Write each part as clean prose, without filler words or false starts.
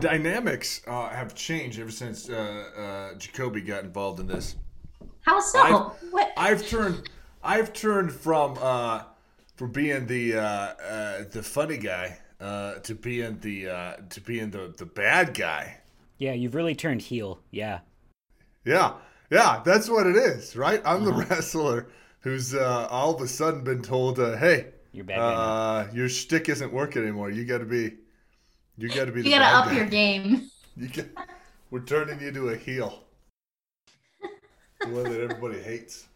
the dynamics have changed ever since Jacoby got involved in this. How so? I've turned from being the funny guy to being the bad guy. Yeah, you've really turned heel. Yeah, that's what it is, right? I'm the wrestler who's all of a sudden been told, "Hey, you're bad guy. Your shtick isn't working anymore. You got to be. You got to up your game. We're turning you to a heel. The one that everybody hates.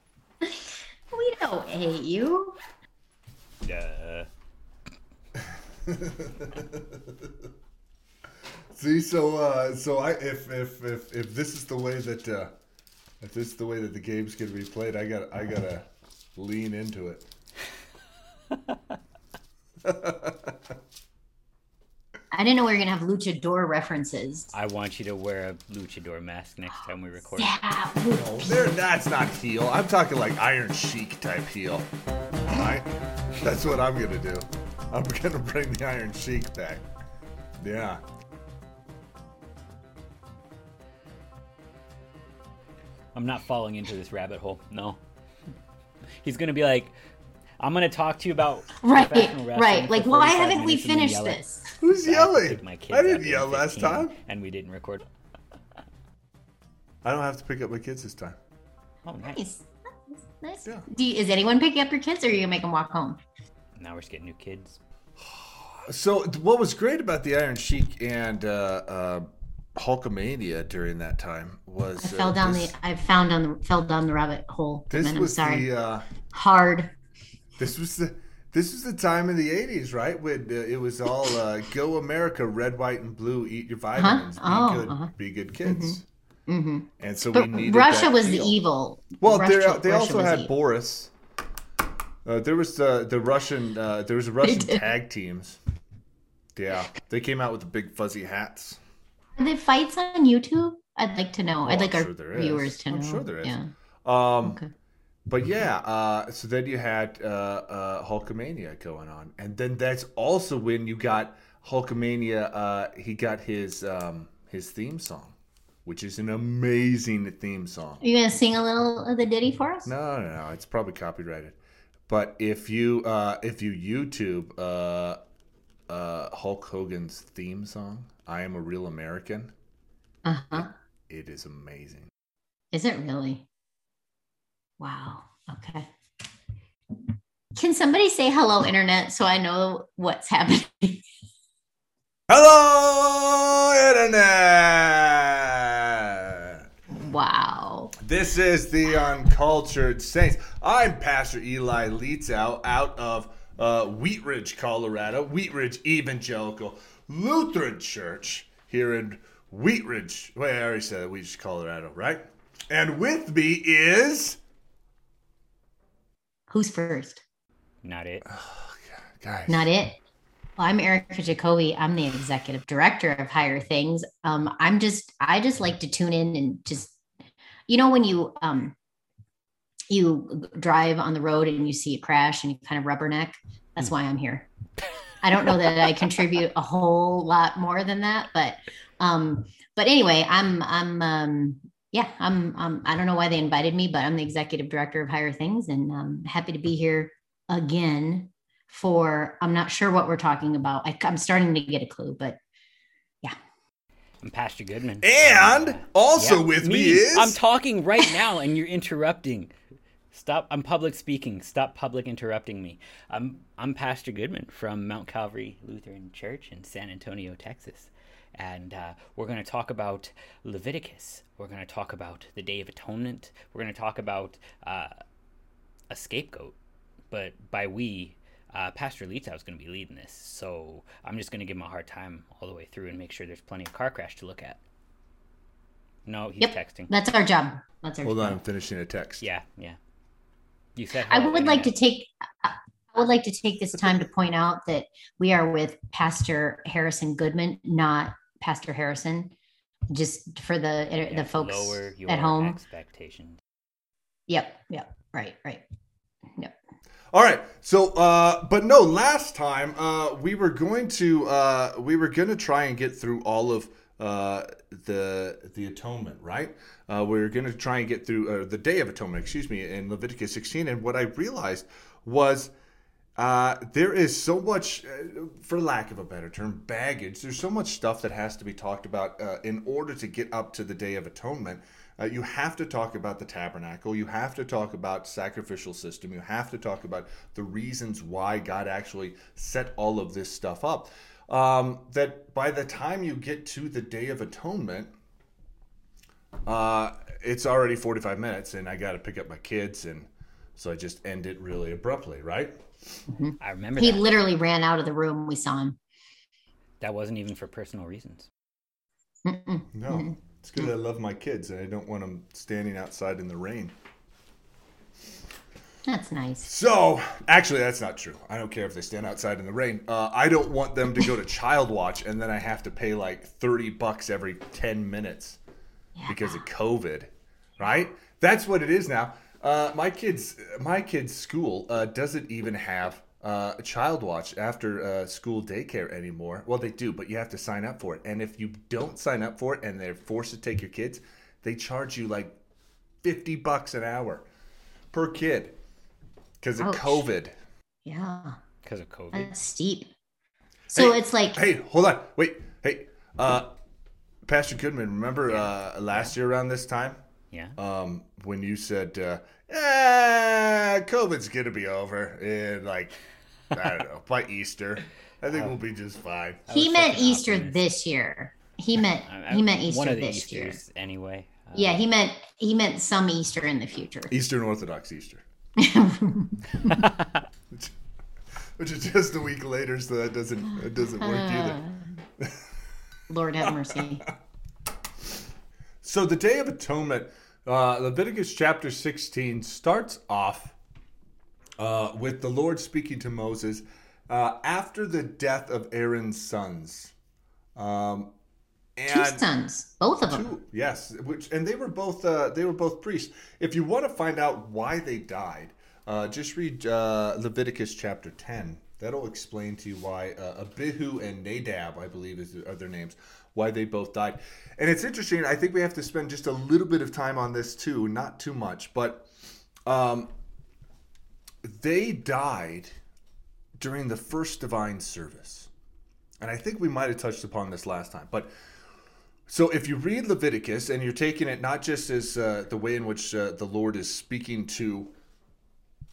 We don't hate you. Yeah. See, so if this is the way that the game's gonna be played, I gotta lean into it. I didn't know we were gonna have luchador references. I want you to wear a luchador mask next time we record. Yeah, no, that's not heel. I'm talking like Iron Sheik type heel. All right, that's what I'm gonna do. I'm gonna bring the Iron Sheik back. Yeah. I'm not falling into this rabbit hole. No. He's going to be like, I'm going to talk to you about professional wrestling. Right. Like, why haven't we finished this? Who's yelling? I didn't yell last time. And we didn't record. I don't have to pick up my kids this time. Oh, nice. Yeah. Is anyone picking up your kids, or are you going to make them walk home? Now we're just getting new kids. So what was great about the Iron Sheik and Hulkamania during that time was I fell down the rabbit hole. This was the time in the 80s, right? When it was all go America, red, white, and blue, eat your vitamins, be good kids. Mm-hmm. Mm-hmm. And so but we needed Russia was deal. The evil. Well, they also had evil. Boris. There was the Russian tag teams. Yeah, they came out with the big fuzzy hats. Are there fights on YouTube? I'd like to know. I'd like our viewers to know. I'm sure there is. Yeah. But yeah, so then you had Hulkamania going on. And then that's also when you got Hulkamania. He got his theme song, which is an amazing theme song. Are you going to sing a little of the ditty for us? No. It's probably copyrighted. But if you YouTube Hulk Hogan's theme song, I Am a Real American. Uh-huh. It is amazing. Is it really? Wow. Okay. Can somebody say hello, Internet, so I know what's happening? Hello, Internet! Wow. This is the Uncultured Saints. I'm Pastor Eli Leitzow out of Wheat Ridge, Colorado. Wheat Ridge Evangelical Lutheran Church here in Wheat Ridge. Wait, I already said Wheat Ridge, Colorado, right? And with me is... Who's first? Not it. Oh, God, guys. Not it. Well, I'm Erica Jacoby. I'm the executive director of Higher Things. I just like to tune in and just, you know, when you drive on the road and you see a crash and you kind of rubberneck. That's why I'm here. I don't know that I contribute a whole lot more than that, but anyway, I'm I don't know why they invited me, but I'm the executive director of Higher Things, and I'm happy to be here again for, I'm not sure what we're talking about. I'm starting to get a clue, but yeah. I'm Pastor Goodman. And also with me is... I'm talking right now and you're interrupting. Stop! I'm public speaking. Stop public interrupting me. I'm Pastor Goodman from Mount Calvary Lutheran Church in San Antonio, Texas, and we're going to talk about Leviticus. We're going to talk about the Day of Atonement. We're going to talk about a scapegoat. But by we, Pastor Leitzow is going to be leading this, so I'm just going to give him a hard time all the way through and make sure there's plenty of car crash to look at. No, he's texting. That's our job. Hold on, I'm finishing a text. Yeah. You said I would like to take this time to point out that we are with Pastor Harrison Goodman, not Pastor Harrison, just for the folks at home. Lower your expectations. Yep. Right. Yep. All right. So, but no, last time we were going to try and get through all of the atonement, right? We were going to try and get through the Day of Atonement, in Leviticus 16. And what I realized was there is so much, for lack of a better term, baggage. There's so much stuff that has to be talked about in order to get up to the Day of Atonement. You have to talk about the tabernacle. You have to talk about sacrificial system. You have to talk about the reasons why God actually set all of this stuff up. That by the time you get to the Day of Atonement, it's already 45 minutes and I got to pick up my kids. And so I just end it really abruptly, right? Mm-hmm. I remember he literally ran out of the room. We saw him. That wasn't even for personal reasons. Mm-mm. No. Mm-mm. It's because I love my kids, and I don't want them standing outside in the rain. That's nice. So, actually, that's not true. I don't care if they stand outside in the rain. I don't want them to go to Child Watch, and then I have to pay like $30 every 10 minutes because of COVID, right? That's what it is now. My kids' school doesn't even have Child Watch after school daycare anymore. Well, they do, but you have to sign up for it. And if you don't sign up for it and they're forced to take your kids, they charge you like $50 an hour per kid because of COVID. Yeah. Because of COVID. That's steep. So it's like... Hey, hold on. Wait. Hey, Pastor Goodman, remember last year around this time? Yeah. When you said... COVID's going to be over in I don't know, by Easter. I think we'll be just fine. He meant Easter this year. He meant Easter this year. Anyway. Yeah, he meant some Easter in the future. Eastern Orthodox Easter. Which is just a week later, so that doesn't work either. Lord have mercy. So the Day of Atonement, Leviticus chapter 16 starts off with the Lord speaking to Moses after the death of Aaron's sons. And two sons, both of them. Yes, and they were both priests. If you want to find out why they died, just read Leviticus chapter 10. That'll explain to you why Abihu and Nadab, I believe, are their names, why they both died. And it's interesting. I think we have to spend just a little bit of time on this too, not too much, but they died during the first divine service. And I think we might have touched upon this last time. But so if you read Leviticus and you're taking it not just as the way in which the Lord is speaking to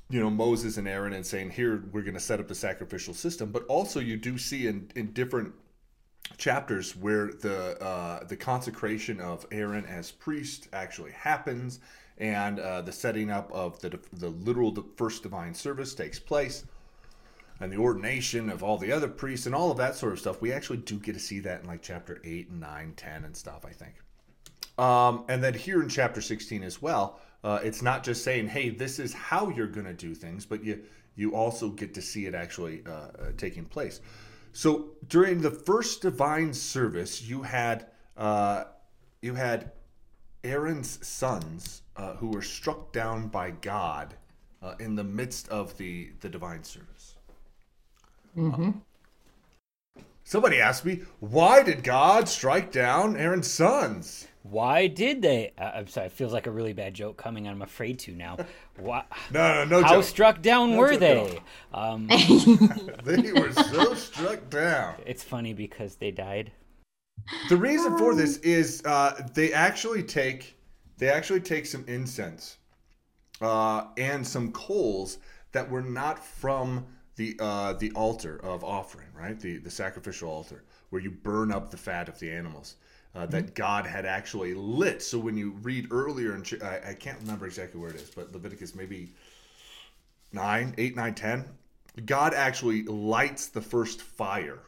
Moses and Aaron and saying, here, we're going to set up the sacrificial system, but also you do see in different chapters where the consecration of Aaron as priest actually happens, and the setting up of the literal first divine service takes place, and the ordination of all the other priests and all of that sort of stuff. We actually do get to see that in chapter 8 and 9, 10 and stuff, I think. And then here in chapter 16 as well, it's not just saying, hey, this is how you're going to do things, but you also get to see it actually taking place. So during the first divine service, you had Aaron's sons who were struck down by God in the midst of the divine service. Mm-hmm. Somebody asked me, why did God strike down Aaron's sons? Why did they? I'm sorry, it feels like a really bad joke coming. I'm afraid to now. Why? No How joke. Struck down no were they? They were so struck down. It's funny because they died. The reason for this is they actually take some incense and some coals that were not from the altar of offering, right? The sacrificial altar where you burn up the fat of the animals. That God had actually lit. So when you read earlier, and I can't remember exactly where it is, but Leviticus maybe 8, 9, 10, God actually lights the first fire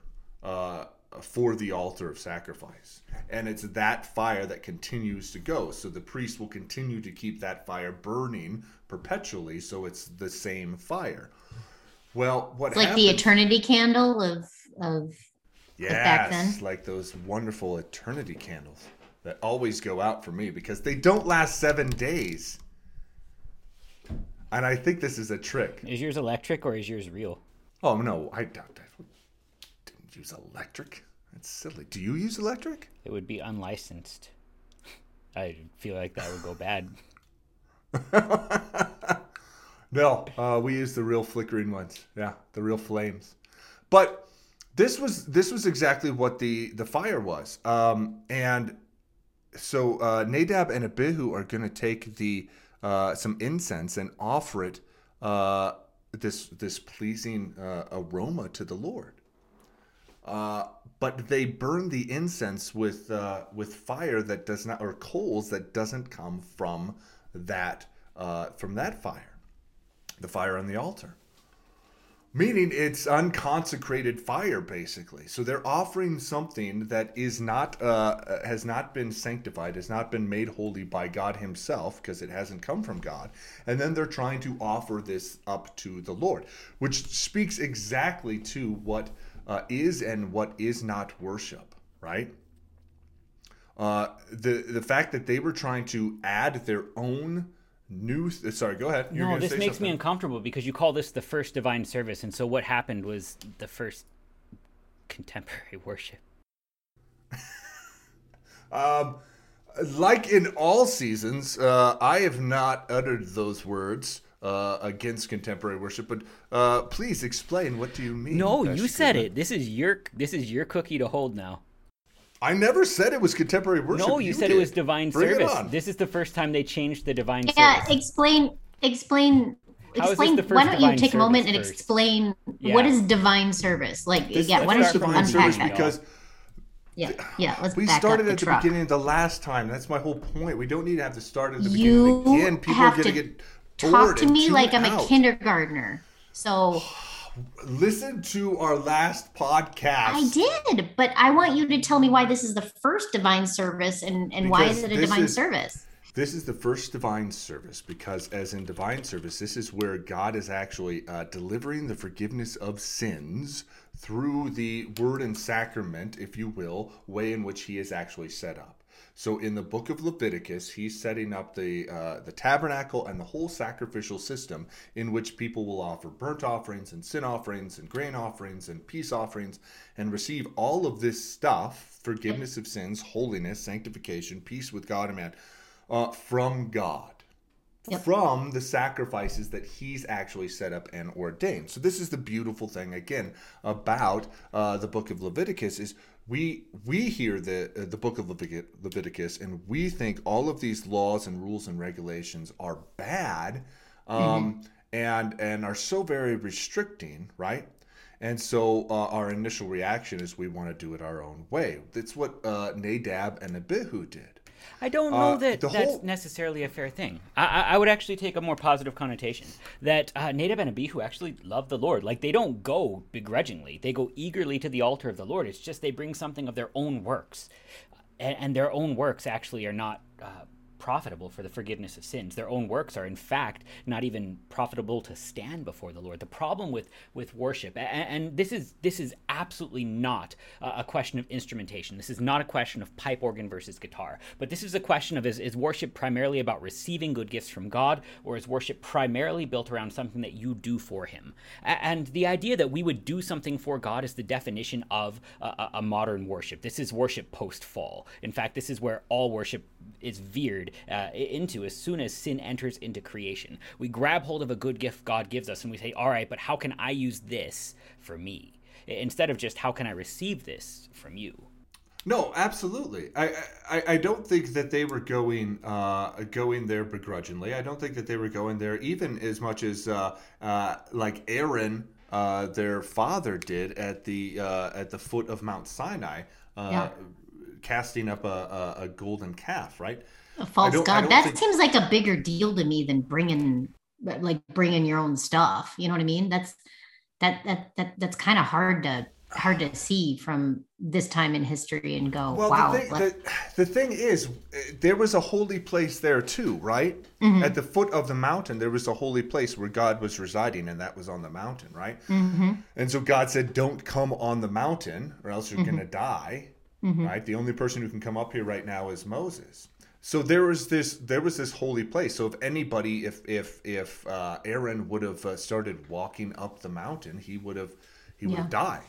for the altar of sacrifice. And it's that fire that continues to go. So the priest will continue to keep that fire burning perpetually, so it's the same fire. Well, what it's happens... It's like the eternity candle of... Yes, like those wonderful eternity candles that always go out for me because they don't last 7 days. And I think this is a trick. Is yours electric or is yours real? Oh, no, I didn't use electric. That's silly. Do you use electric? It would be unlicensed. I feel like that would go bad. No, we use the real flickering ones. Yeah, the real flames. But this was exactly what the fire was. And so Nadab and Abihu are going to take some incense and offer it this pleasing aroma to the Lord. But they burn the incense with fire that does not, or coals that doesn't come from that fire, the fire on the altar. Meaning it's unconsecrated fire, basically. So they're offering something that is not, has not been sanctified, has not been made holy by God Himself, because it hasn't come from God. And then they're trying to offer this up to the Lord, which speaks exactly to what is and what is not worship, right? The fact that they were trying to add their own Sorry, go ahead. No, this makes me uncomfortable because you call this the first divine service, and so what happened was the first contemporary worship. Like in all seasons, I have not uttered those words against contemporary worship, but please explain. What do you mean? No, you said it. This is your cookie to hold now. I never said it was contemporary worship. No, you said did. It was divine Bring service. This is the first time they changed the divine service. Yeah, explain. Why don't you take a moment and explain what is divine service? Like, why don't you unpack that? Because let's back up the truck. We started at the beginning of the last time. That's my whole point. We don't need to have to start at the beginning again. People are going to get bored. Talk to me like I'm a kindergartner. So. Listen to our last podcast. I did, but I want you to tell me why this is the first divine service and why is it a divine service? This is the first divine service because, as in divine service, this is where God is actually delivering the forgiveness of sins through the word and sacrament, if you will, way in which He is actually set up. So in the book of Leviticus, He's setting up the tabernacle and the whole sacrificial system in which people will offer burnt offerings and sin offerings and grain offerings and peace offerings and receive all of this stuff, forgiveness of sins, holiness, sanctification, peace with God and man, from God, from the sacrifices that He's actually set up and ordained. So this is the beautiful thing, again, about the book of Leviticus is we hear the book of Leviticus and we think all of these laws and rules and regulations are bad, and are so very restricting, right? And so our initial reaction is we want to do it our own way. That's what Nadab and Abihu did. I don't know that that's necessarily a fair thing. I would actually take a more positive connotation that Nadab and Abihu actually love the Lord. Like, they don't go begrudgingly. They go eagerly to the altar of the Lord. It's just they bring something of their own works. And their own works actually are not profitable for the forgiveness of sins. Their own works are, in fact, not even profitable to stand before the Lord. The problem with worship, and this is absolutely not a question of instrumentation. This is not a question of pipe organ versus guitar. But this is a question of, is worship primarily about receiving good gifts from God, or is worship primarily built around something that you do for Him? And the idea that we would do something for God is the definition of a modern worship. This is worship post-fall. In fact, this is where all worship is veered into as soon as sin enters into creation. We grab hold of a good gift God gives us and we say, all right, but how can I use this for me? Instead of just how can I receive this from you? No, absolutely. I don't think that they were going there begrudgingly. I don't think that they were going there even as much as like Aaron, their father, did at the foot of Mount Sinai, casting up a golden calf, right? A false god. That seems like a bigger deal to me than bringing your own stuff. You know what I mean? That's kind of hard to see from this time in history and go, well, wow. The thing is, there was a holy place there too, right? Mm-hmm. At the foot of the mountain, there was a holy place where God was residing, and that was on the mountain, right? Mm-hmm. And so God said, don't come on the mountain or else you're going to die, right? The only person who can come up here right now is Moses. So there was this holy place. So if anybody, if Aaron would have started walking up the mountain, he would have died.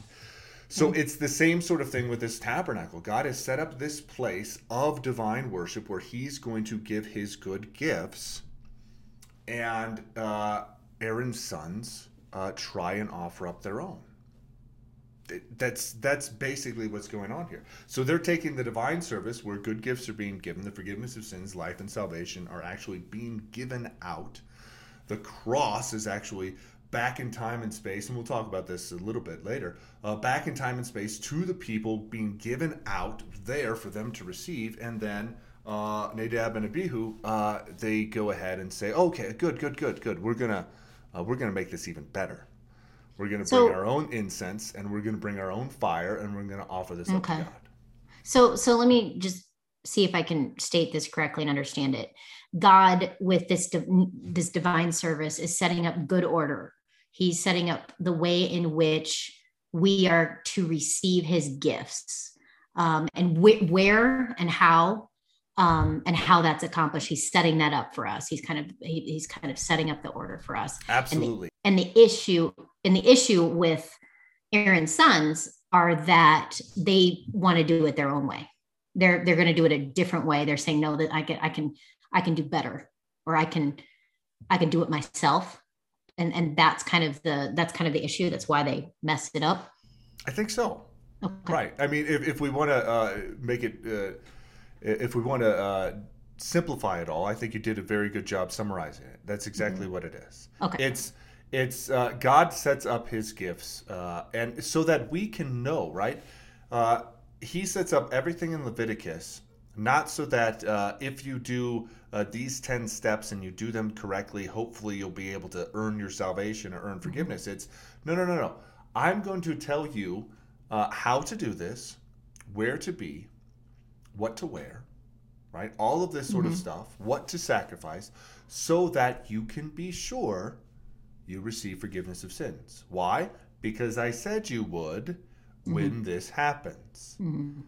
So it's the same sort of thing with this tabernacle. God has set up this place of divine worship where he's going to give his good gifts, and Aaron's sons try and offer up their own. That's basically what's going on here. So they're taking the divine service where good gifts are being given, the forgiveness of sins, life, and salvation are actually being given out. The cross is actually back in time and space, and we'll talk about this a little bit later, back in time and space to the people, being given out there for them to receive. And then Nadab and Abihu, they go ahead and say, okay, good. We're gonna make this even better. We're going to bring our own incense, and we're going to bring our own fire, and we're going to offer this up to God. So let me just see if I can state this correctly and understand it. God, with this divine service, is setting up good order. He's setting up the way in which we are to receive his gifts, and where and how, and how that's accomplished. He's setting that up for us. He's kind of setting up the order for us. Absolutely. And the issue with Aaron's sons are that they want to do it their own way. They're going to do it a different way. They're saying, no, that I can do better, or I can do it myself. And that's kind of the issue. That's why they messed it up. I think so. Okay. Right. I mean, if we want to make it, if we want to simplify it all, I think you did a very good job summarizing it. That's exactly what it is. Okay. It's God sets up his gifts, and so that we can know, right? He sets up everything in Leviticus, not so that if you do these 10 steps and you do them correctly, hopefully you'll be able to earn your salvation or earn forgiveness. It's, no. I'm going to tell you how to do this, where to be, what to wear, right? All of this sort of stuff, what to sacrifice, so that you can be sure you receive forgiveness of sins. Why? Because I said you would when this happens. Mm-hmm.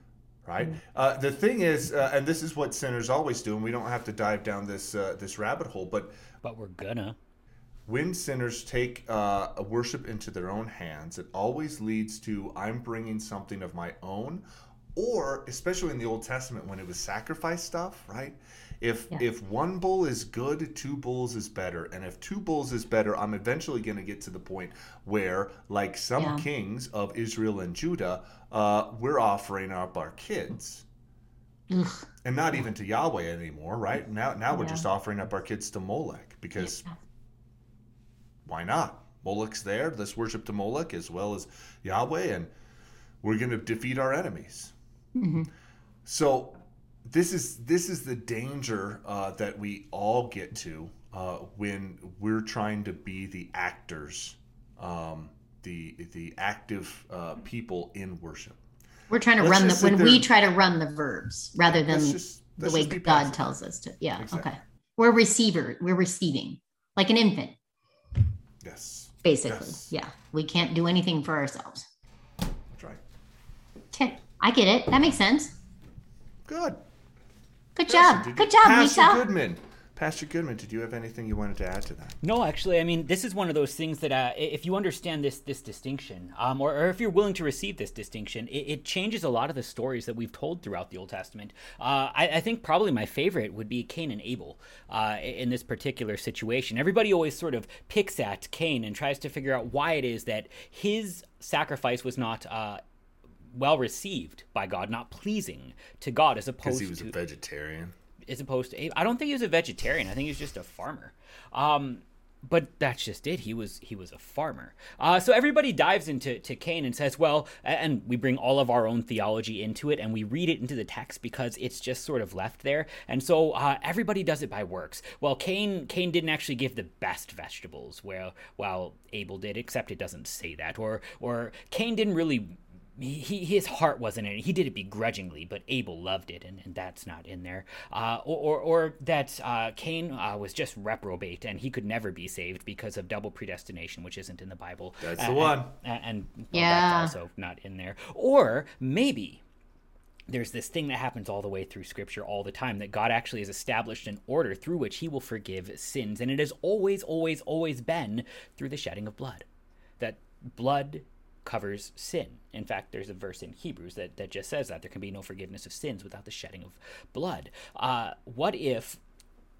Right? Mm-hmm. The thing is, and this is what sinners always do, and we don't have to dive down this rabbit hole, but we're gonna. When sinners take worship into their own hands, it always leads to, I'm bringing something of my own, or especially in the Old Testament when it was sacrifice stuff, right? If one bull is good, two bulls is better. And if two bulls is better, I'm eventually going to get to the point where, like some kings of Israel and Judah, we're offering up our kids. Ugh. And not even to Yahweh anymore, right? Now we're just offering up our kids to Molech, because why not? Molech's there. Let's worship to Molech as well as Yahweh, and we're going to defeat our enemies. Mm-hmm. So This is the danger that we all get to when we're trying to be the actors, the active people in worship. We're trying to run the verbs rather than the way God tells us to. Yeah, exactly. Okay. We're receiving like an infant. Yes. Basically, yeah. We can't do anything for ourselves. That's right. Okay, I get it. That makes sense. Good. Good job. Good job, Pastor Lisa. Pastor Goodman, did you have anything you wanted to add to that? No, actually, I mean, this is one of those things that if you understand this distinction, or if you're willing to receive this distinction, it changes a lot of the stories that we've told throughout the Old Testament. I think probably my favorite would be Cain and Abel in this particular situation. Everybody always sort of picks at Cain and tries to figure out why it is that his sacrifice was not well received by God, not pleasing to God, as opposed to, because he was a vegetarian. As opposed to Abel. I don't think he was a vegetarian. I think he was just a farmer. But that's just it. He was a farmer. So everybody dives into Cain and says, well, and we bring all of our own theology into it, and we read it into the text because it's just sort of left there. And so everybody does it by works. Well, Cain didn't actually give the best vegetables, while Abel did, except it doesn't say that. Or Cain didn't really. His heart wasn't in it. He did it begrudgingly, but Abel loved it, and that's not in there. Or that Cain was just reprobate, and he could never be saved because of double predestination, which isn't in the Bible. That's the one. And that's also not in there. Or maybe there's this thing that happens all the way through Scripture all the time, that God actually has established an order through which he will forgive sins. And it has always, always, always been through the shedding of blood, that blood covers sin. In fact, there's a verse in Hebrews that just says that there can be no forgiveness of sins without the shedding of blood. What if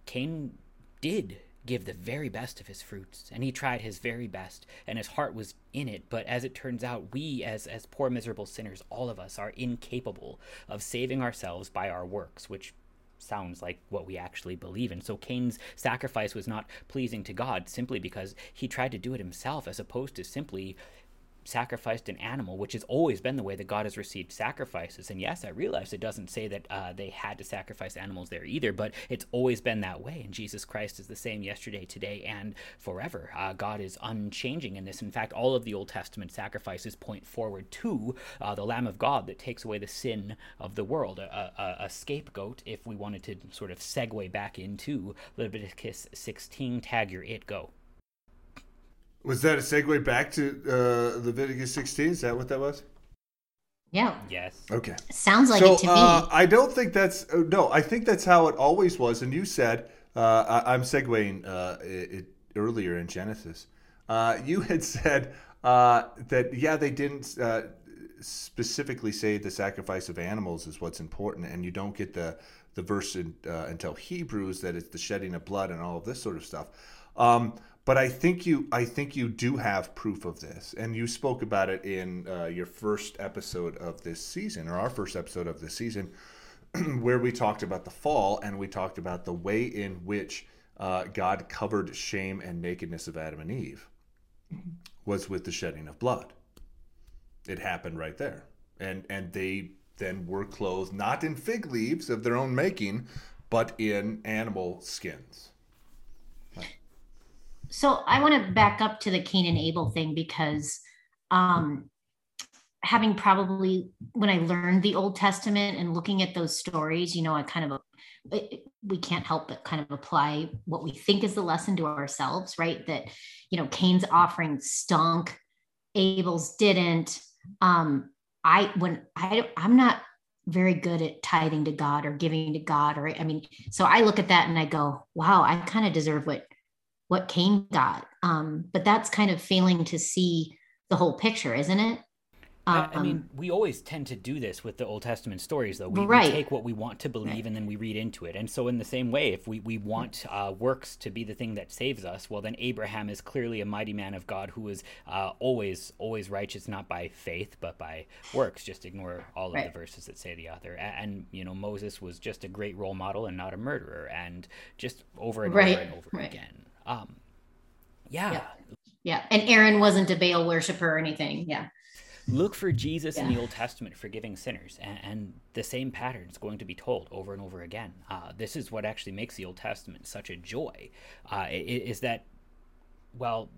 Cain did give the very best of his fruits, and he tried his very best, and his heart was in it, but as it turns out, we as poor miserable sinners, all of us, are incapable of saving ourselves by our works, which sounds like what we actually believe in. So Cain's sacrifice was not pleasing to God simply because he tried to do it himself, as opposed to simply sacrificed an animal, which has always been the way that God has received sacrifices. And yes, I realize it doesn't say that they had to sacrifice animals there either, but it's always been that way. And Jesus Christ is the same yesterday, today, and forever. God is unchanging in this. In fact, all of the Old Testament sacrifices point forward to the Lamb of God that takes away the sin of the world, a scapegoat, if we wanted to sort of segue back into Leviticus 16, tag your it, go. Was that a segue back to Leviticus 16? Is that what that was? Yeah. Yes. Okay. Sounds like it to me. I don't think that's... No, I think that's how it always was. And you said... I'm segueing earlier in Genesis. You had said that, yeah, they didn't specifically say the sacrifice of animals is what's important. And you don't get the verse in, until Hebrews, that it's the shedding of blood and all of this sort of stuff. But I think you do have proof of this, and you spoke about it in your first episode of this season, or our first episode of this season, where we talked about the fall, and we talked about the way in which God covered shame and nakedness of Adam and Eve was with the shedding of blood. It happened right there, and they then were clothed not in fig leaves of their own making, but in animal skins. So I want to back up to the Cain and Abel thing, because having probably, when I learned the Old Testament and looking at those stories, you know, I kind of, we can't help but kind of apply what we think is the lesson to ourselves, right? That, you know, Cain's offering stunk, Abel's didn't. I'm not very good at tithing to God or giving to God, or, I mean, so I look at that and I go, wow, I kind of deserve what Cain got. But that's kind of failing to see the whole picture, isn't it? I mean, we always tend to do this with the Old Testament stories, though. We take what we want to believe and then we read into it. And so in the same way, if we want works to be the thing that saves us, well, then Abraham is clearly a mighty man of God who is always righteous, not by faith, but by works. Just ignore all of the verses that say the other. And, you know, Moses was just a great role model and not a murderer, and just over and over and over again. Yeah. And Aaron wasn't a Baal worshiper or anything. Yeah. Look for Jesus in the Old Testament forgiving sinners, and the same pattern is going to be told over and over again. This is what actually makes the Old Testament such a joy, is that, well,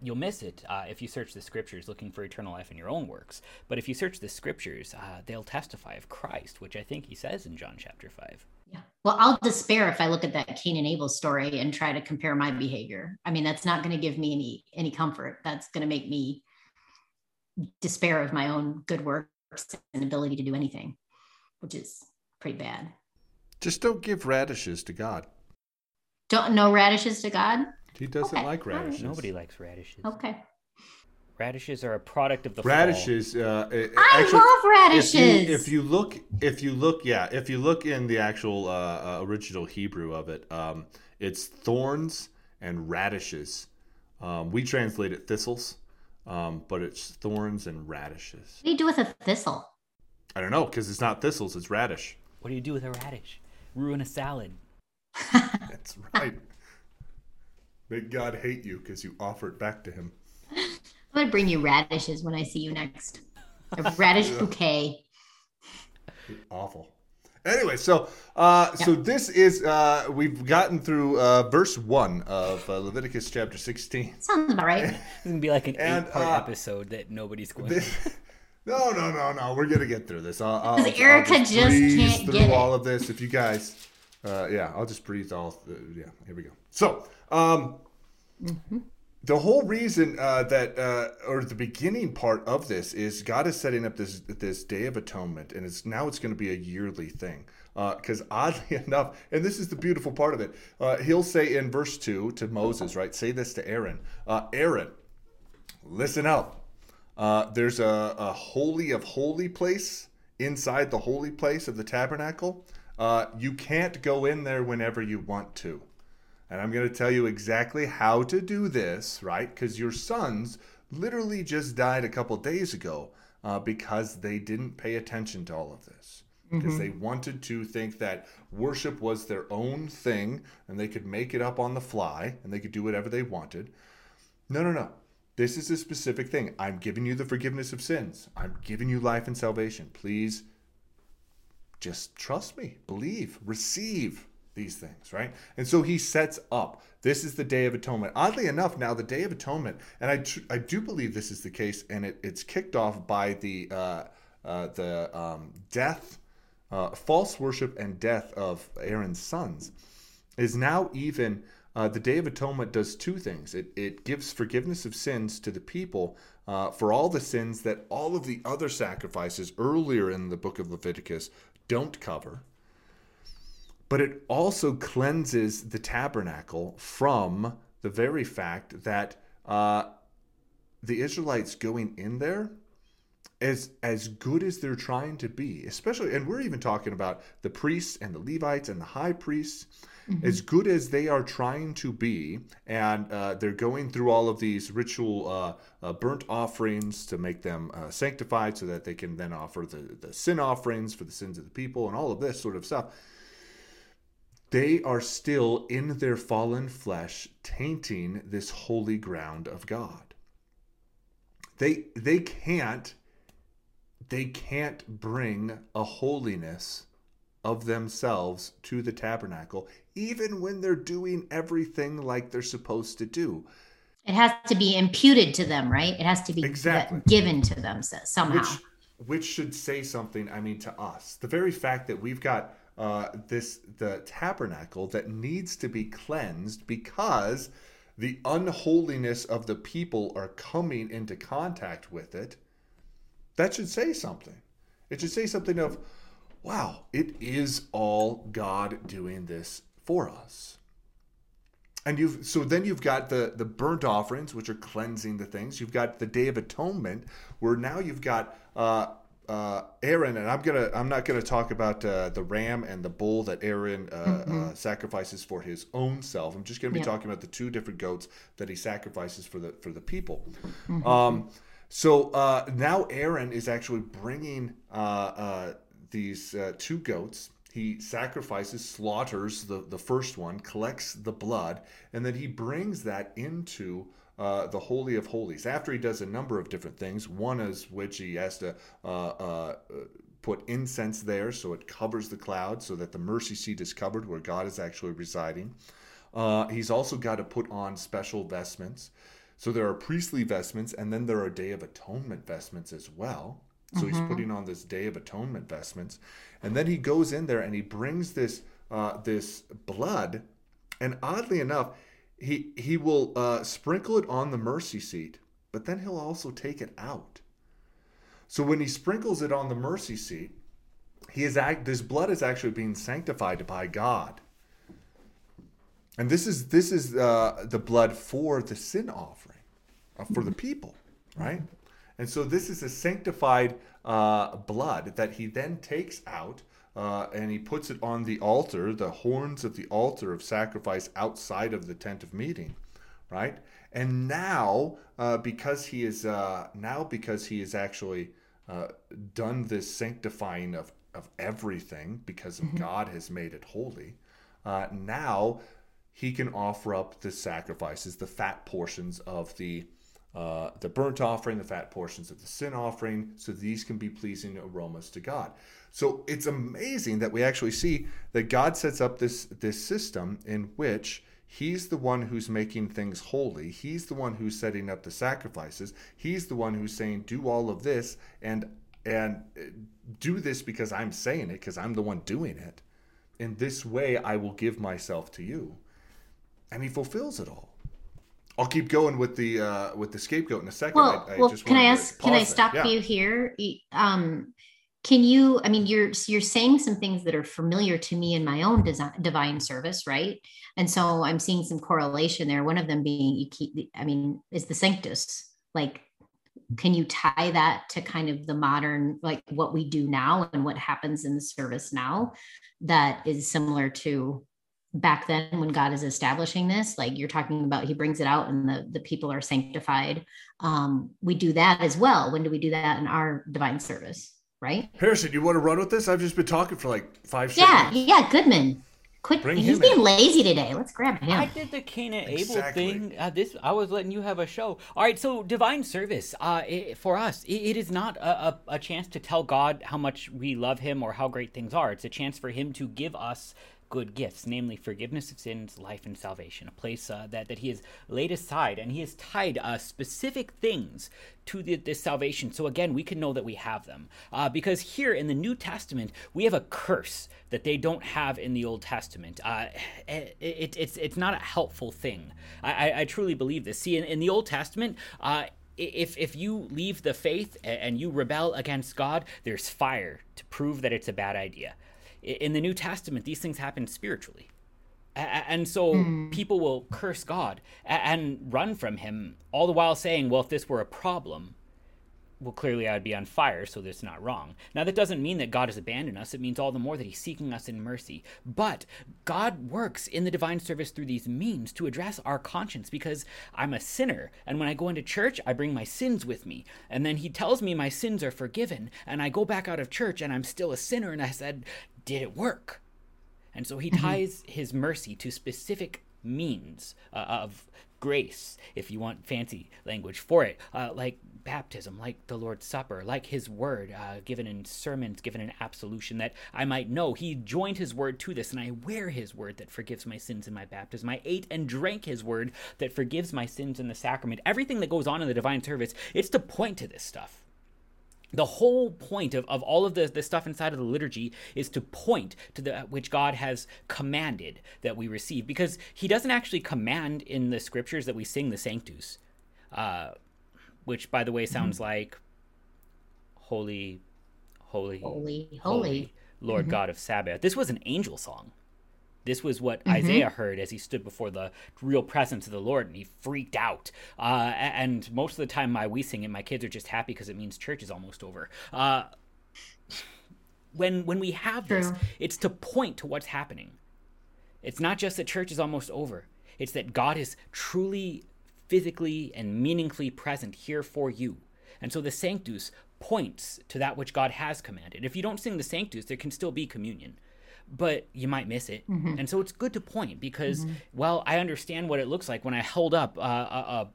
you'll miss it if you search the Scriptures looking for eternal life in your own works. But if you search the Scriptures, they'll testify of Christ, which I think he says in John chapter 5. Yeah. Well, I'll despair if I look at that Cain and Abel story and try to compare my behavior. I mean, that's not going to give me any comfort. That's going to make me despair of my own good works and ability to do anything, which is pretty bad. Just don't give radishes to God. No radishes to God? He doesn't like radishes. Nobody likes radishes. Okay. Radishes are a product of the radishes. Fall. I love radishes. If you look in the actual original Hebrew of it, it's thorns and radishes. We translate it thistles, but it's thorns and radishes. What do you do with a thistle? I don't know, because it's not thistles; it's radish. What do you do with a radish? Ruin a salad. That's right. Make God hate you because you offer it back to him. I'm gonna bring you radishes when I see you next. A radish bouquet. Awful. Anyway, so this is we've gotten through verse 1 of Leviticus chapter 16. Sounds about right. It's gonna be like an 8-part episode that nobody's going to. No. We're gonna get through this. Because Erica I'll just can't through get all it. Of this. If you guys, I'll just breeze all. Yeah, here we go. So. Mm-hmm. The whole reason or the beginning part of this is God is setting up this Day of Atonement, and it's going to be a yearly thing. Because oddly enough, and this is the beautiful part of it, he'll say in verse 2 to Moses, right? Say this to Aaron. Aaron, listen up. There's a holy of holy place inside the holy place of the tabernacle. You can't go in there whenever you want to. And I'm going to tell you exactly how to do this, right? Because your sons literally just died a couple days ago because they didn't pay attention to all of this. Because mm-hmm. they wanted to think that worship was their own thing and they could make it up on the fly and they could do whatever they wanted. No. This is a specific thing. I'm giving you the forgiveness of sins. I'm giving you life and salvation. Please just trust me, believe, receive these things, right? And so he sets up. This is the Day of Atonement. Oddly enough, now the Day of Atonement, and I do believe this is the case, and it's kicked off by the death. False worship and death of Aaron's sons is now even the Day of Atonement does two things. It gives forgiveness of sins to the people for all the sins that all of the other sacrifices earlier in the book of Leviticus don't cover. But it also cleanses the tabernacle from the very fact that the Israelites going in there, as good as they're trying to be, especially, and we're even talking about the priests and the Levites and the high priests, mm-hmm. as good as they are trying to be, and they're going through all of these ritual burnt offerings to make them sanctified so that they can then offer the sin offerings for the sins of the people and all of this sort of stuff. They are still in their fallen flesh tainting this holy ground of God. They can't bring a holiness of themselves to the tabernacle, even when they're doing everything like they're supposed to do. It has to be imputed to them, right? It has to be given to them somehow. Which should say something, I mean, to us. The very fact that we've got the tabernacle that needs to be cleansed because the unholiness of the people are coming into contact with it, that should say something. It should say something of, wow, it is all God doing this for us. And then you've got the burnt offerings, which are cleansing the things. You've got the Day of Atonement, where now you've got Aaron, and I'm not gonna talk about the ram and the bull that Aaron sacrifices for his own self. I'm just gonna be talking about the two different goats that he sacrifices for the people. Mm-hmm. So now Aaron is actually bringing these two goats. He slaughters the first one, collects the blood, and then he brings that into the Holy of Holies. After he does a number of different things, one is which he has to put incense there so it covers the cloud so that the mercy seat is covered where God is actually residing. He's also got to put on special vestments. So there are priestly vestments, and then there are Day of Atonement vestments as well. So mm-hmm. he's putting on this Day of Atonement vestments. And then he goes in there and he brings this blood, and oddly enough, He will sprinkle it on the mercy seat, but then he'll also take it out. So when he sprinkles it on the mercy seat, this blood is actually being sanctified by God. And this is the blood for the sin offering, for the people, right? And so this is a sanctified blood that he then takes out. And he puts it on the altar, the horns of the altar of sacrifice outside of the tent of meeting, right? And now, because he is actually done this sanctifying of everything, because mm-hmm. God has made it holy, now he can offer up the sacrifices, the fat portions of the burnt offering, the fat portions of the sin offering, so these can be pleasing aromas to God. So it's amazing that we actually see that God sets up this system in which he's the one who's making things holy. He's the one who's setting up the sacrifices. He's the one who's saying, do all of this and do this because I'm saying it, because I'm the one doing it. In this way, I will give myself to you. And he fulfills it all. I'll keep going with the scapegoat in a second. Well, Can I stop you here? Can you? I mean, you're saying some things that are familiar to me in my own divine service, right? And so I'm seeing some correlation there. One of them being is the Sanctus. Like, can you tie that to kind of the modern, like what we do now and what happens in the service now, that is similar to back then when God is establishing this? Like you're talking about, he brings it out and the people are sanctified. We do that as well. When do we do that in our divine service, right? Harrison, you want to run with this? I've just been talking for like 5 seconds. Yeah, Goodman. Quick, he's being lazy today. Let's grab him. I did the Cain and Abel thing. I was letting you have a show. All right, so divine service for us, it is not a chance to tell God how much we love him or how great things are. It's a chance for him to give us good gifts, namely forgiveness of sins, life, and salvation, a place that he has laid aside, and he has tied specific things to this salvation. So again, we can know that we have them, because here in the New Testament, we have a curse that they don't have in the Old Testament. It's not a helpful thing. I truly believe this. See, in the Old Testament, if you leave the faith and you rebel against God, there's fire to prove that it's a bad idea. In the New Testament, these things happen spiritually. And so people will curse God and run from him, all the while saying, well, if this were a problem, well, clearly I would be on fire, so that's not wrong. Now, that doesn't mean that God has abandoned us. It means all the more that he's seeking us in mercy. But God works in the divine service through these means to address our conscience, because I'm a sinner. And when I go into church, I bring my sins with me. And then he tells me my sins are forgiven. And I go back out of church and I'm still a sinner. And I said, did it work? And so he ties his mercy to specific means of grace, if you want fancy language for it, like baptism, like the Lord's Supper, like his word given in sermons, given in absolution, that I might know he joined his word to this, and I wear his word that forgives my sins in my baptism. I ate and drank his word that forgives my sins in the sacrament. Everything that goes on in the divine service, it's to point to this stuff. The whole point of all of the stuff inside of the liturgy is to point to that which God has commanded that we receive, because he doesn't actually command in the scriptures that we sing the Sanctus, which, by the way, sounds like holy, holy, holy, holy, Lord God of Sabaoth. This was an angel song. This was what Isaiah heard as he stood before the real presence of the Lord, and he freaked out. And most of the time, we sing it, my kids are just happy because it means church is almost over. When we have this, it's to point to what's happening. It's not just that church is almost over. It's that God is truly, physically, and meaningfully present here for you. And so the Sanctus points to that which God has commanded. If you don't sing the Sanctus, there can still be communion, but you might miss it. And so it's good to point, because, well, I understand what it looks like when I hold up a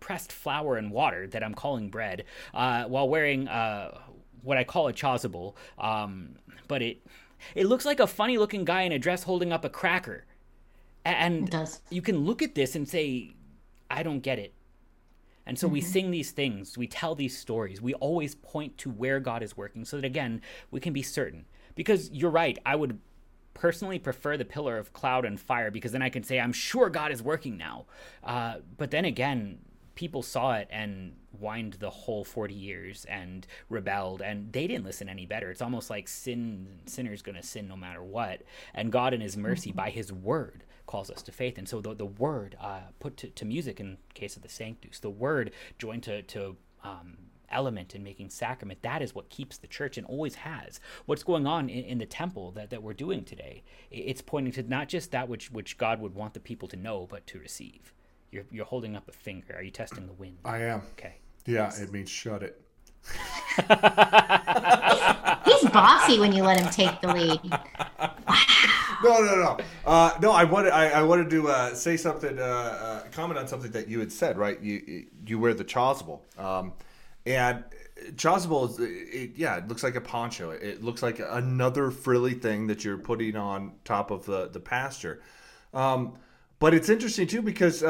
pressed flour and water that I'm calling bread while wearing what I call a chasuble. But it looks like a funny-looking guy in a dress holding up a cracker. And you can look at this and say, I don't get it. And so we sing these things, we tell these stories, we always point to where God is working, so that, again, we can be certain. Because you're right, I would personally prefer the pillar of cloud and fire, because then I can say, I'm sure God is working now. But then again, people saw it and whined the whole 40 years and rebelled, and they didn't listen any better. It's almost like sinner's going to sin no matter what. And God in his mercy, by his word, calls us to faith. And so the word put to music in case of the Sanctus, the word joined to element in making sacrament, that is what keeps the church and always has. What's going on in the temple that we're doing today, it's pointing to not just that which God would want the people to know, but to receive. You're holding up a finger. Are you testing the wind? I am. Okay. Yeah, yes. It means shut it. He's bossy when you let him take the lead. No. No, I wanted to say something, comment on something that you had said, right? You wear the chasuble. And chasuble, it looks like a poncho. It looks like another frilly thing that you're putting on top of the pasture. But it's interesting, too, because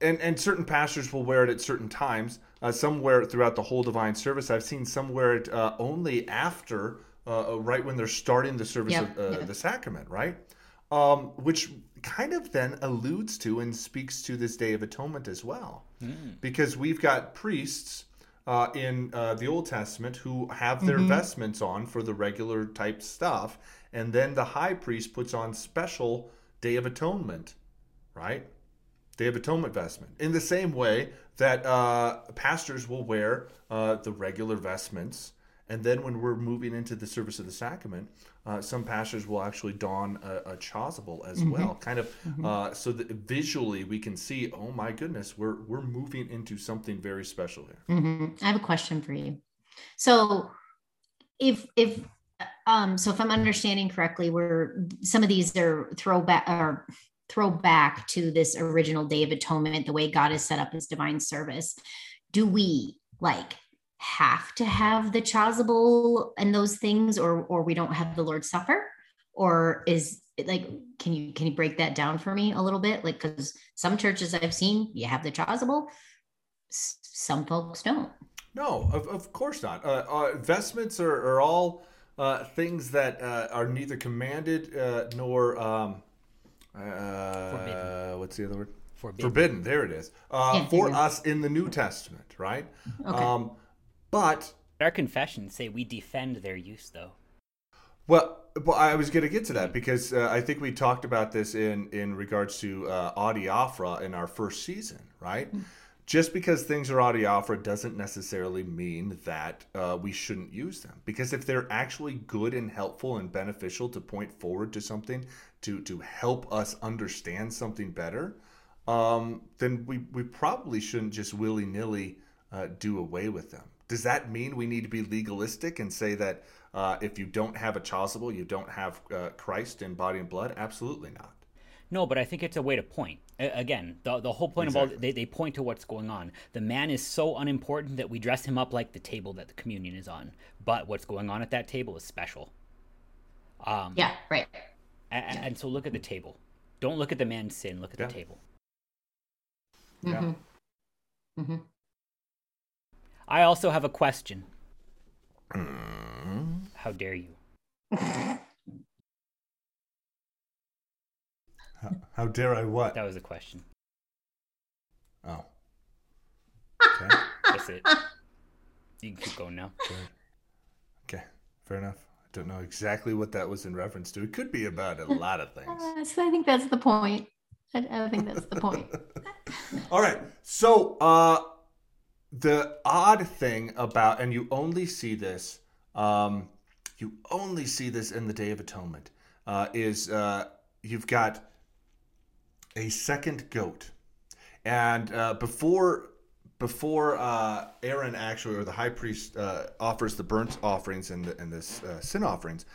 and certain pastors will wear it at certain times. Some wear it throughout the whole divine service. I've seen some wear it only after right when they're starting the service of the sacrament, right? Which kind of then alludes to and speaks to this Day of Atonement as well. Mm. Because we've got priests in the Old Testament who have their vestments on for the regular type stuff. And then the high priest puts on special Day of Atonement, right? Day of Atonement vestment. In the same way that pastors will wear the regular vestments. And then when we're moving into the service of the sacrament, some pastors will actually don a chasuble as well, kind of so that visually we can see, oh my goodness, we're moving into something very special here. I have a question for you. So if I'm understanding correctly, some of these are throwback to this original Day of Atonement, the way God has set up his divine service. Do we have to have the chasuble and those things, or we don't have the Lord's Supper? Or is it can you break that down for me a little bit? Because some churches I've seen, you have the chasuble, some folks don't. No, of course not. Vestments are all things that are neither commanded nor forbidden. What's the other word? Forbidden. There it is. For us in the New Testament, right? Okay. But our confessions say we defend their use, though. Well, I was going to get to that because I think we talked about this in regards to adiaphora in our first season, right? Mm-hmm. Just because things are adiaphora doesn't necessarily mean that we shouldn't use them. Because if they're actually good and helpful and beneficial to point forward to something, to help us understand something better, then we probably shouldn't just willy-nilly do away with them. Does that mean we need to be legalistic and say that if you don't have a chasuble, you don't have Christ in body and blood? Absolutely not. No, but I think it's a way to point. Again, the whole point of all, they point to what's going on. The man is so unimportant that we dress him up like the table that the communion is on. But what's going on at that table is special. And so look at the table. Don't look at the man's sin. Look at the table. Mm-hmm. Yeah. Mm-hmm. I also have a question. How dare you? How dare I what? That was a question. Oh. Okay. That's it. You can keep going now. Okay. Fair enough. I don't know exactly what that was in reference to. It could be about a lot of things. So I think that's the point. I think that's the point. All right. So, the odd thing about, and you only see this in the Day of Atonement, is you've got a second goat, and before Aaron actually, or the high priest, offers the burnt offerings and the sin offerings,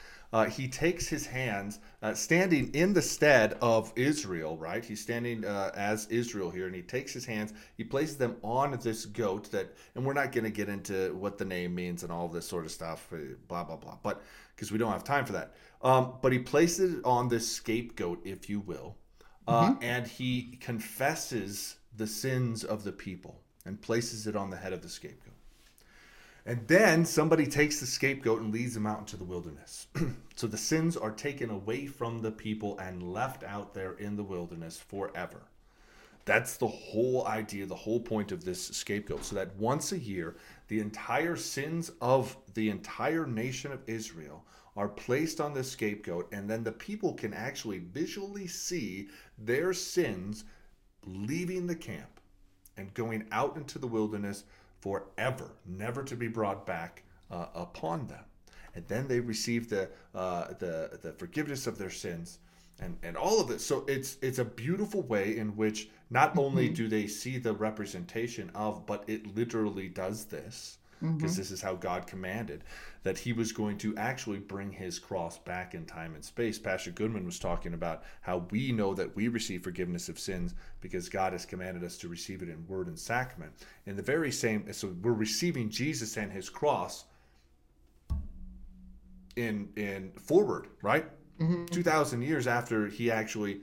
he takes his hands, standing in the stead of Israel, right? He's standing as Israel here, and he takes his hands, he places them on this goat that, and we're not going to get into what the name means and all this sort of stuff, blah, blah, blah, but because we don't have time for that. But he places it on this scapegoat, if you will, and he confesses the sins of the people and places it on the head of the scapegoat. And then somebody takes the scapegoat and leads him out into the wilderness. So the sins are taken away from the people and left out there in the wilderness forever. That's the whole idea, the whole point of this scapegoat. So that once a year, the entire sins of the entire nation of Israel are placed on the scapegoat. And then the people can actually visually see their sins leaving the camp and going out into the wilderness forever, never to be brought back upon them, and then they receive the forgiveness of their sins, and all of this. So it's a beautiful way in which not only do they see the representation of, but it literally does this, because this is how God commanded that he was going to actually bring his cross back in time and space. Pastor Goodman was talking about how we know that we receive forgiveness of sins because God has commanded us to receive it in word and sacrament. In the very same, so we're receiving Jesus and his cross in forward, right? 2,000 years after he actually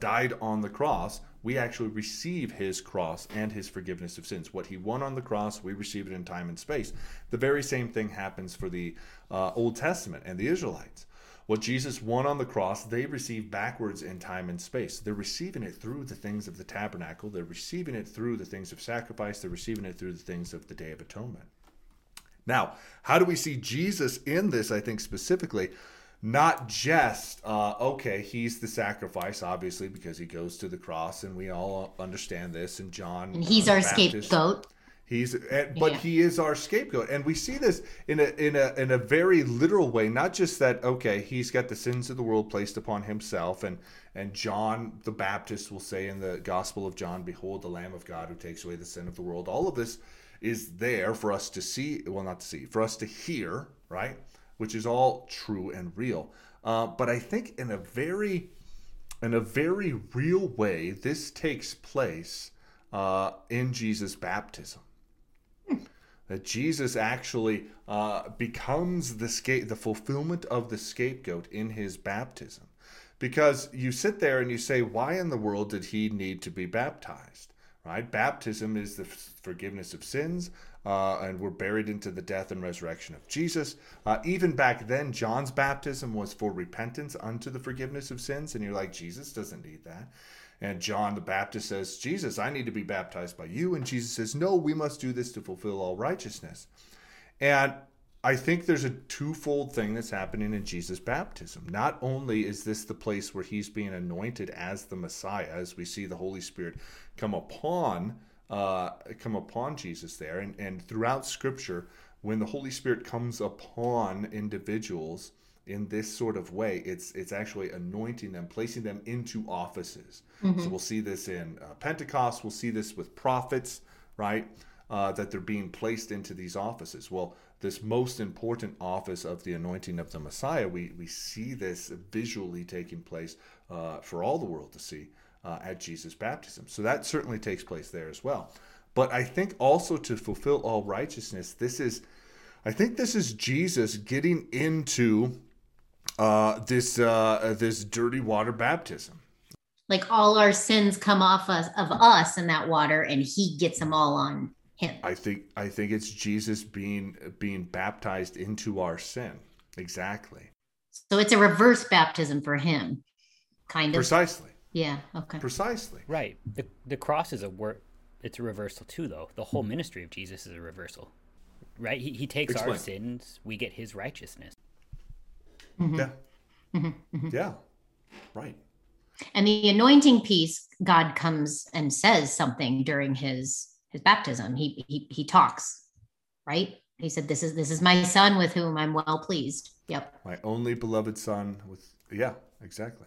died on the cross, we actually receive his cross and his forgiveness of sins. What he won on the cross, we receive it in time and space. The very same thing happens for the Old Testament and the Israelites. What Jesus won on the cross, they receive backwards in time and space. They're receiving it through the things of the tabernacle. They're receiving it through the things of sacrifice. They're receiving it through the things of the Day of Atonement. Now, how do we see Jesus in this, I think, specifically? Not just, okay, he's the sacrifice, obviously, because he goes to the cross, and we all understand this, and John... And he's our scapegoat. He is our scapegoat. And we see this in a very literal way, not just that, okay, he's got the sins of the world placed upon himself, and John the Baptist will say in the Gospel of John, "Behold the Lamb of God who takes away the sin of the world." All of this is there for us to see, well, not to see, for us to hear, right? Which is all true and real. But I think in a very real way, this takes place in Jesus' baptism. That Jesus actually becomes the fulfillment of the scapegoat in his baptism. Because you sit there and you say, why in the world did he need to be baptized? Right? Baptism is the forgiveness of sins, and we're buried into the death and resurrection of Jesus. Even back then, John's baptism was for repentance unto the forgiveness of sins. And you're like, Jesus doesn't need that. And John the Baptist says, Jesus, I need to be baptized by you. And Jesus says, no, we must do this to fulfill all righteousness. And I think there's a twofold thing that's happening in Jesus' baptism. Not only is this the place where he's being anointed as the Messiah, as we see the Holy Spirit come upon Jesus there. And throughout Scripture, when the Holy Spirit comes upon individuals in this sort of way, it's actually anointing them, placing them into offices. Mm-hmm. So we'll see this in Pentecost. We'll see this with prophets, right? That they're being placed into these offices. Well, this most important office of the anointing of the Messiah, we see this visually taking place for all the world to see at Jesus' baptism. So that certainly takes place there as well. But I think also to fulfill all righteousness, this is Jesus getting into this dirty water baptism. Like all our sins come off of us in that water, and he gets them all on him. I think it's Jesus being baptized into our sin. Exactly. So it's a reverse baptism for him, kind of. Precisely. Yeah. Okay. Precisely. Right. The cross is it's a reversal too, though. The whole ministry of Jesus is a reversal. Right? He takes our sins, we get his righteousness. Mm-hmm. Yeah. Mm-hmm. Yeah. Right. And the anointing piece, God comes and says something during his baptism. He talks, right? He said, This is my son with whom I'm well pleased. Yep. My only beloved son yeah, exactly.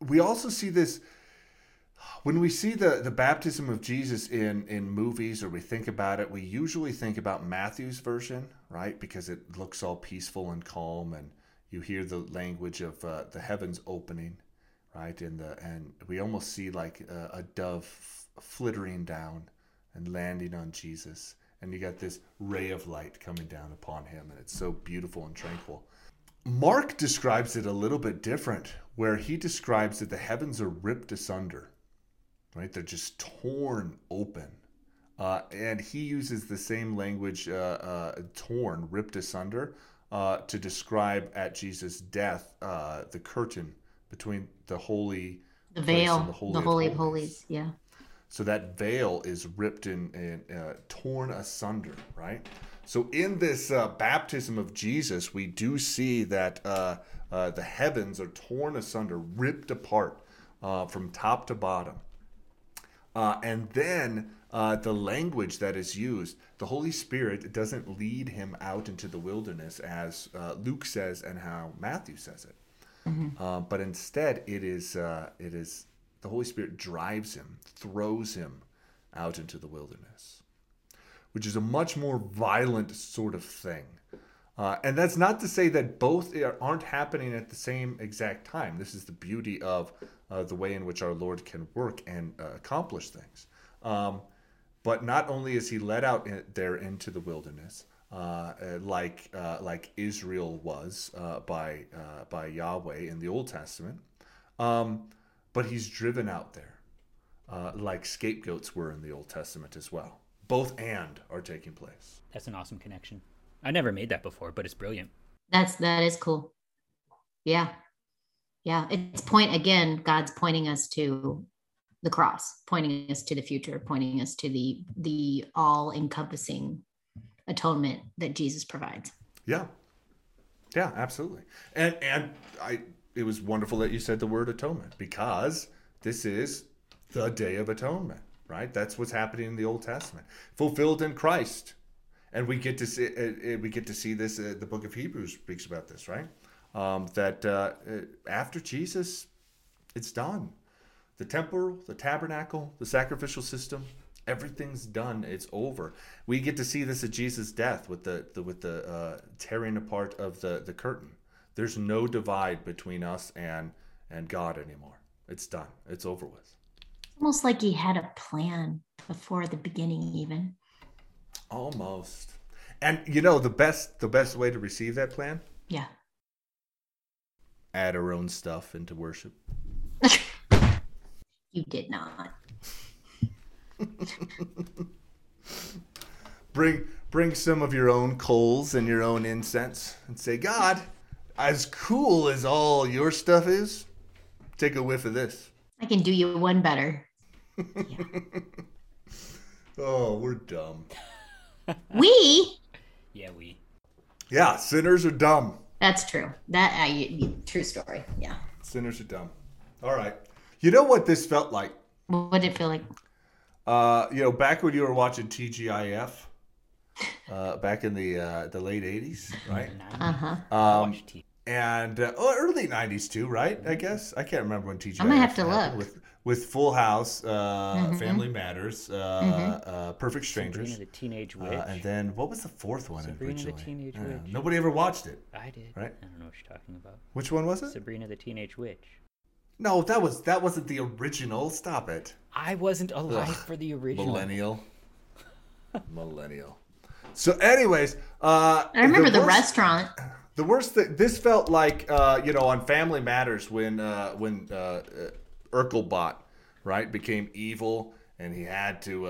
We also see this. When we see the baptism of Jesus in movies, or we think about it, we usually think about Matthew's version, right? Because it looks all peaceful and calm, and you hear the language of the heavens opening, right? And we almost see like a dove flittering down and landing on Jesus, and you got this ray of light coming down upon him, and it's so beautiful and tranquil. Mark describes it a little bit different, where he describes that the heavens are ripped asunder. Right? They're just torn open. And he uses the same language, torn, ripped asunder, to describe at Jesus' death the curtain between the holy place and the holy of holies. Yeah. So that veil is ripped and torn asunder, right? So in this baptism of Jesus, we do see that the heavens are torn asunder, ripped apart from top to bottom. And then the language that is used, the Holy Spirit doesn't lead him out into the wilderness as Luke says and how Matthew says it. Mm-hmm. But instead, it is the Holy Spirit drives him, throws him out into the wilderness, which is a much more violent sort of thing. And that's not to say that both aren't happening at the same exact time. This is the beauty of the way in which our Lord can work and accomplish things. But not only is he led out there into the wilderness, like Israel was by Yahweh in the Old Testament, but he's driven out there, like scapegoats were in the Old Testament as well. Both and are taking place. That's an awesome connection. I never made that before, but it's brilliant. That is cool. Yeah. Yeah. It's God's pointing us to the cross, pointing us to the future, pointing us to the all encompassing atonement that Jesus provides. Yeah. Yeah, absolutely. And it was wonderful that you said the word atonement, because this is the Day of Atonement, right? That's what's happening in the Old Testament, fulfilled in Christ. And we get to see this. The book of Hebrews speaks about this, right? That after Jesus, it's done. The temporal, the tabernacle, the sacrificial system, everything's done. It's over. We get to see this at Jesus' death with the tearing apart of the curtain. There's no divide between us and God anymore. It's done. It's over with. It's almost like he had a plan before the beginning, even. Almost. And you know, the best way to receive that plan? Yeah. Add our own stuff into worship. You did not. Bring some of your own coals and your own incense and say, God, as cool as all your stuff is, take a whiff of this. I can do you one better. Yeah. Oh, we're dumb. We? Yeah, we. Yeah, sinners are dumb. That's true. True story. Yeah. Sinners are dumb. All right. You know what this felt like? What did it feel like? Back when you were watching TGIF, back in the late 80s, right? Uh-huh. Early 90s too, right? I guess. I can't remember when TGIF. I'm going to have to look. With Full House, mm-hmm. Family Matters, mm-hmm. Perfect Strangers. Sabrina the Teenage Witch. And then, what was the fourth one? Sabrina the Teenage Witch. Nobody ever watched it. I did. Right? I don't know what you're talking about. Which one was it? Sabrina the Teenage Witch. No, that wasn't the original. Stop it. I wasn't alive for the original. Millennial. So anyways. I remember the restaurant. The worst thing, this felt like, on Family Matters when Urkelbot, right, became evil, and he had to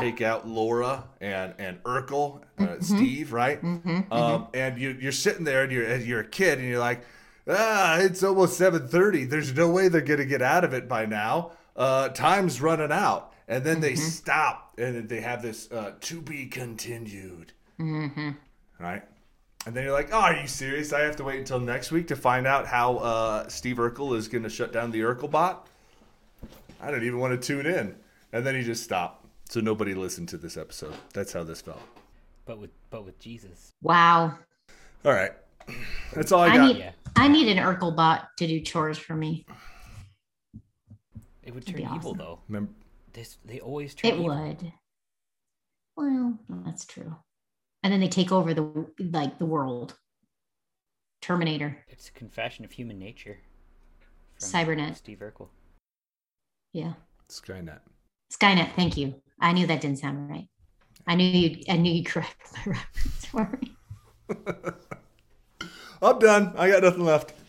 take out Laura and Urkel, mm-hmm. Steve, right? Mm-hmm. And you're sitting there, and you're a kid, and you're like, it's almost 7:30. There's no way they're going to get out of it by now. Time's running out. And then they stop, and they have this to be continued, mm-hmm. right? And then you're like, oh, are you serious? I have to wait until next week to find out how Steve Urkel is going to shut down the Urkelbot? I don't even want to tune in. And then he just stopped. So nobody listened to this episode. That's how this felt. But with Jesus. Wow. All right. That's all I got. I need an Urkelbot to do chores for me. It would turn evil, awesome. Though. Remember? They always turn evil. It would. Well, that's true. And then they take over the world. Terminator. It's a confession of human nature. Cybernet. Steve Urkel. Yeah. Skynet. Thank you. I knew that didn't sound right. I knew you corrected my reference for me. I'm done. I got nothing left.